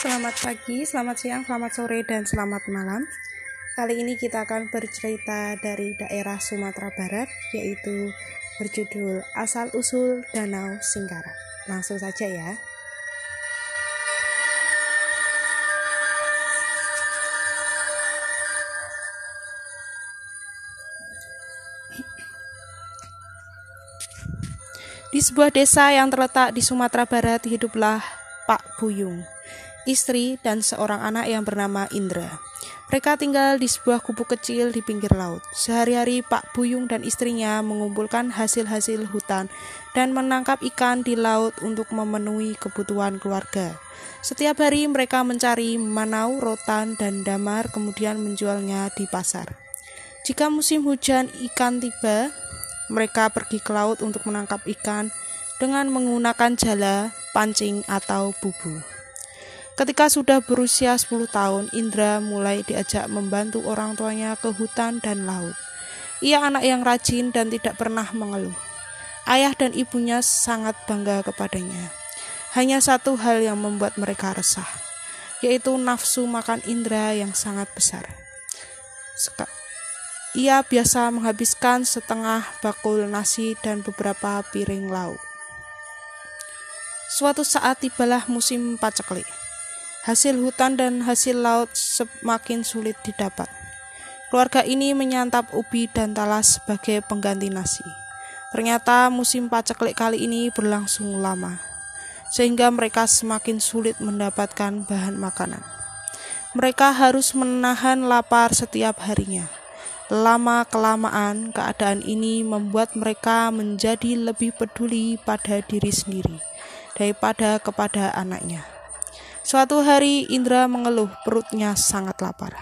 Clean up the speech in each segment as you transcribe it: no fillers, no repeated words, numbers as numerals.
selamat pagi, selamat siang, selamat sore, dan selamat malam. Kali ini kita akan bercerita dari daerah Sumatera Barat, yaitu berjudul Asal-Usul Danau Singkarak. Langsung saja ya. Di sebuah desa yang terletak di Sumatera Barat hiduplah Pak Buyung, istri dan seorang anak yang bernama Indra. Mereka tinggal di sebuah gubuk kecil di pinggir laut. Sehari-hari Pak Buyung dan istrinya mengumpulkan hasil-hasil hutan dan menangkap ikan di laut untuk memenuhi kebutuhan keluarga. Setiap hari mereka mencari manau, rotan, dan damar kemudian menjualnya di pasar. Jika musim hujan ikan tiba, mereka pergi ke laut untuk menangkap ikan dengan menggunakan jala, pancing, atau bubu. Ketika sudah berusia 10 tahun, Indra mulai diajak membantu orang tuanya ke hutan dan laut. Ia anak yang rajin dan tidak pernah mengeluh. Ayah dan ibunya sangat bangga kepadanya. Hanya satu hal yang membuat mereka resah, yaitu nafsu makan Indra yang sangat besar. Ia biasa menghabiskan setengah bakul nasi dan beberapa piring lauk. Suatu saat tibalah musim paceklik. Hasil hutan dan hasil laut semakin sulit didapat. Keluarga ini menyantap ubi dan talas sebagai pengganti nasi. Ternyata musim paceklik kali ini berlangsung lama, sehingga mereka semakin sulit mendapatkan bahan makanan. Mereka harus menahan lapar setiap harinya. Lama-kelamaan, keadaan ini membuat mereka menjadi lebih peduli pada diri sendiri daripada kepada anaknya. Suatu hari, Indra mengeluh perutnya sangat lapar.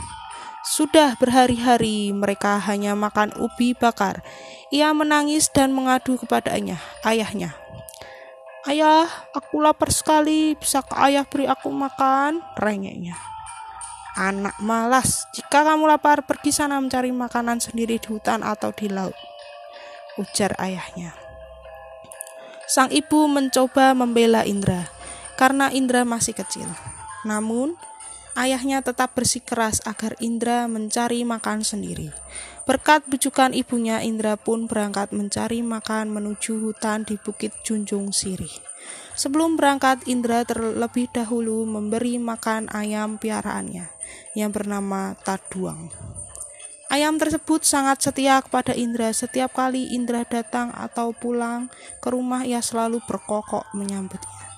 Sudah berhari-hari mereka hanya makan ubi bakar. Ia menangis dan mengadu kepada ayahnya. "Ayah, aku lapar sekali. Bisakah ayah beri aku makan?" rengeknya. "Anak malas, jika kamu lapar pergi sana mencari makanan sendiri di hutan atau di laut," ujar ayahnya. Sang ibu mencoba membela Indra karena Indra masih kecil. Namun, ayahnya tetap bersikeras agar Indra mencari makan sendiri. Berkat bujukan ibunya, Indra pun berangkat mencari makan menuju hutan di Bukit Junjung Sirih. Sebelum berangkat, Indra terlebih dahulu memberi makan ayam piaraannya yang bernama Taduang. Ayam tersebut sangat setia kepada Indra. Setiap kali Indra datang atau pulang ke rumah, ia selalu berkokok menyambutnya.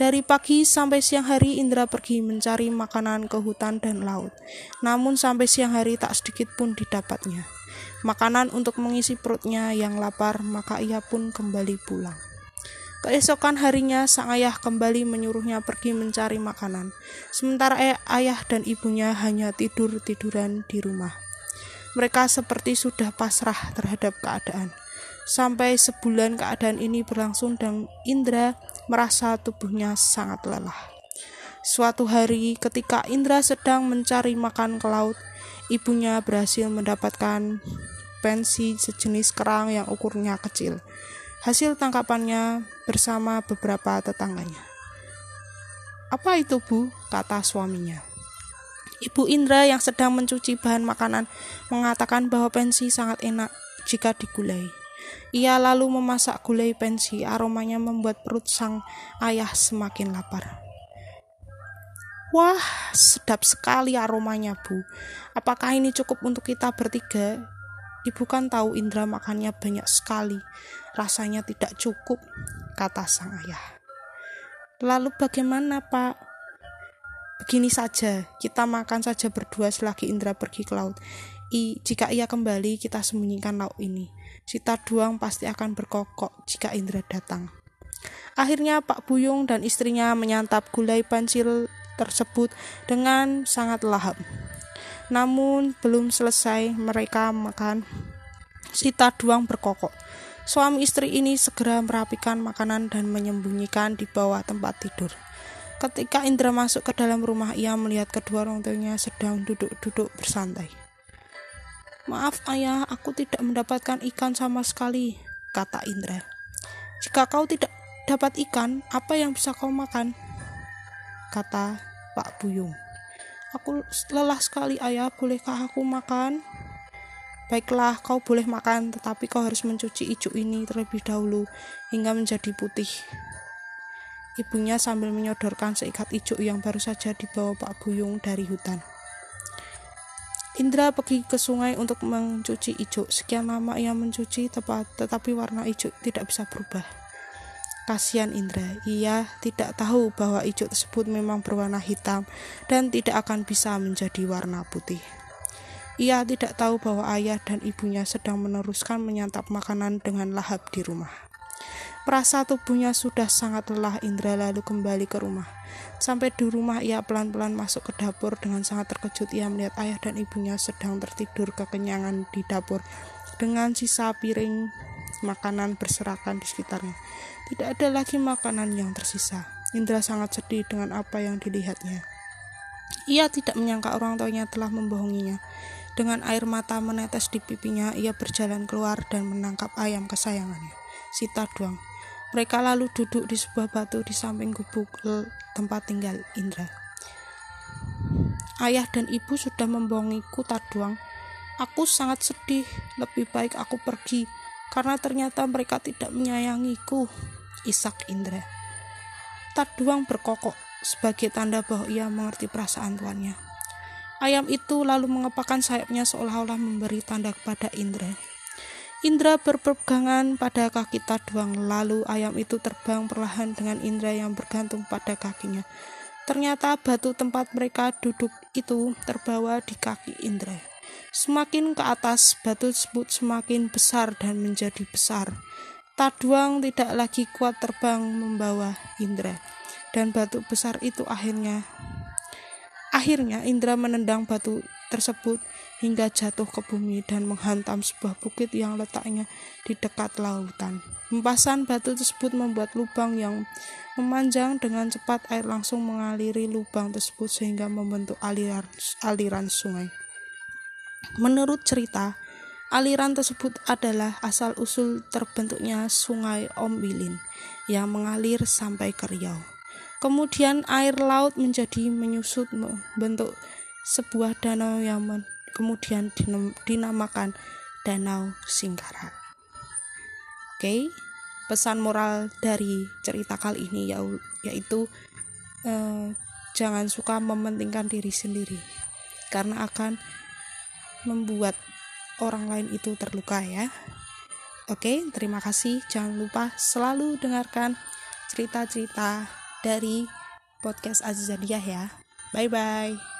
Dari pagi sampai siang hari, Indra pergi mencari makanan ke hutan dan laut. Namun sampai siang hari tak sedikit pun didapatnya makanan untuk mengisi perutnya yang lapar, maka ia pun kembali pulang. Keesokan harinya, sang ayah kembali menyuruhnya pergi mencari makanan. Sementara ayah dan ibunya hanya tidur-tiduran di rumah. Mereka seperti sudah pasrah terhadap keadaan. Sampai sebulan keadaan ini berlangsung dan Indra merasa tubuhnya sangat lelah. Suatu hari ketika Indra sedang mencari makan ke laut, ibunya berhasil mendapatkan pensi sejenis kerang yang ukurnya kecil. Hasil tangkapannya bersama beberapa tetangganya. "Apa itu, Bu?" kata suaminya. Ibu Indra yang sedang mencuci bahan makanan mengatakan bahwa pensi sangat enak jika digulai. Ia lalu memasak gulai pensi. Aromanya membuat perut sang ayah semakin lapar. "Wah, sedap sekali aromanya, Bu. Apakah ini cukup untuk kita bertiga? Ibu kan tahu Indra makannya banyak sekali. Rasanya tidak cukup," kata sang ayah. "Lalu bagaimana, Pak?" "Begini saja, kita makan saja berdua selagi Indra pergi ke laut. Jika ia kembali, kita sembunyikan lauk ini. Si Taduang pasti akan berkokok jika Indra datang." Akhirnya Pak Buyung dan istrinya menyantap gulai pancil tersebut dengan sangat lahap. Namun belum selesai mereka makan, si Taduang berkokok. Suami istri ini segera merapikan makanan dan menyembunyikan di bawah tempat tidur. Ketika Indra masuk ke dalam rumah, ia melihat kedua orang tuanya sedang duduk-duduk bersantai. "Maaf ayah, aku tidak mendapatkan ikan sama sekali," kata Indra. "Jika kau tidak dapat ikan, apa yang bisa kau makan?" kata Pak Buyung. Aku lelah sekali, Ayah. Bolehkah aku makan? Baiklah, kau boleh makan, tetapi kau harus mencuci ijuk ini terlebih dahulu hingga menjadi putih. Ibunya sambil menyodorkan seikat ijuk yang baru saja dibawa Pak Buyung dari hutan. Indra pergi ke sungai untuk mencuci ijuk. Sekian lama ia mencuci, tetapi warna ijuk tidak bisa berubah. Kasihan Indra, ia tidak tahu bahwa ijuk tersebut memang berwarna hitam dan tidak akan bisa menjadi warna putih. Ia tidak tahu bahwa ayah dan ibunya sedang meneruskan menyantap makanan dengan lahap di rumah. Perasa tubuhnya sudah sangat lelah. Indra lalu kembali ke rumah. Sampai di rumah, ia pelan-pelan masuk ke dapur. Dengan sangat terkejut, ia melihat ayah dan ibunya sedang tertidur kekenyangan di dapur dengan sisa piring makanan berserakan di sekitarnya. Tidak ada lagi makanan yang tersisa. Indra sangat sedih dengan apa yang dilihatnya. Ia tidak menyangka orang tuanya telah membohonginya. Dengan air mata menetes di pipinya, ia berjalan keluar dan menangkap ayam kesayangannya, si Taduang. Mereka lalu duduk di sebuah batu di samping gubuk tempat tinggal Indra. Ayah dan ibu sudah membohongiku, Taduang. Aku sangat sedih. Lebih baik aku pergi, karena ternyata mereka tidak menyayangiku, isak Indra. Taduang berkokok sebagai tanda bahwa ia mengerti perasaan tuannya. Ayam itu lalu mengepakkan sayapnya seolah-olah memberi tanda kepada Indra. Indra berpegangan pada kaki Taduang, lalu ayam itu terbang perlahan dengan Indra yang bergantung pada kakinya. Ternyata batu tempat mereka duduk itu terbawa di kaki Indra. Semakin ke atas, batu tersebut semakin besar dan menjadi besar. Taduang tidak lagi kuat terbang membawa Indra, dan batu besar itu akhirnya Indra menendang batu tersebut hingga jatuh ke bumi dan menghantam sebuah bukit yang letaknya di dekat lautan. Hempasan batu tersebut membuat lubang yang memanjang. Dengan cepat air langsung mengaliri lubang tersebut sehingga membentuk aliran sungai. Menurut cerita, aliran tersebut adalah asal-usul terbentuknya Sungai Ombilin yang mengalir sampai ke Riau. Kemudian air laut menjadi menyusut membentuk sebuah danau yang kemudian dinamakan Danau Singkarak. Oke, pesan moral dari cerita kali ini yaitu jangan suka mementingkan diri sendiri, karena akan membuat orang lain itu terluka, ya. Oke, terima kasih. Jangan lupa selalu dengarkan cerita-cerita dari podcast Azizah Diyah, ya. Bye-bye.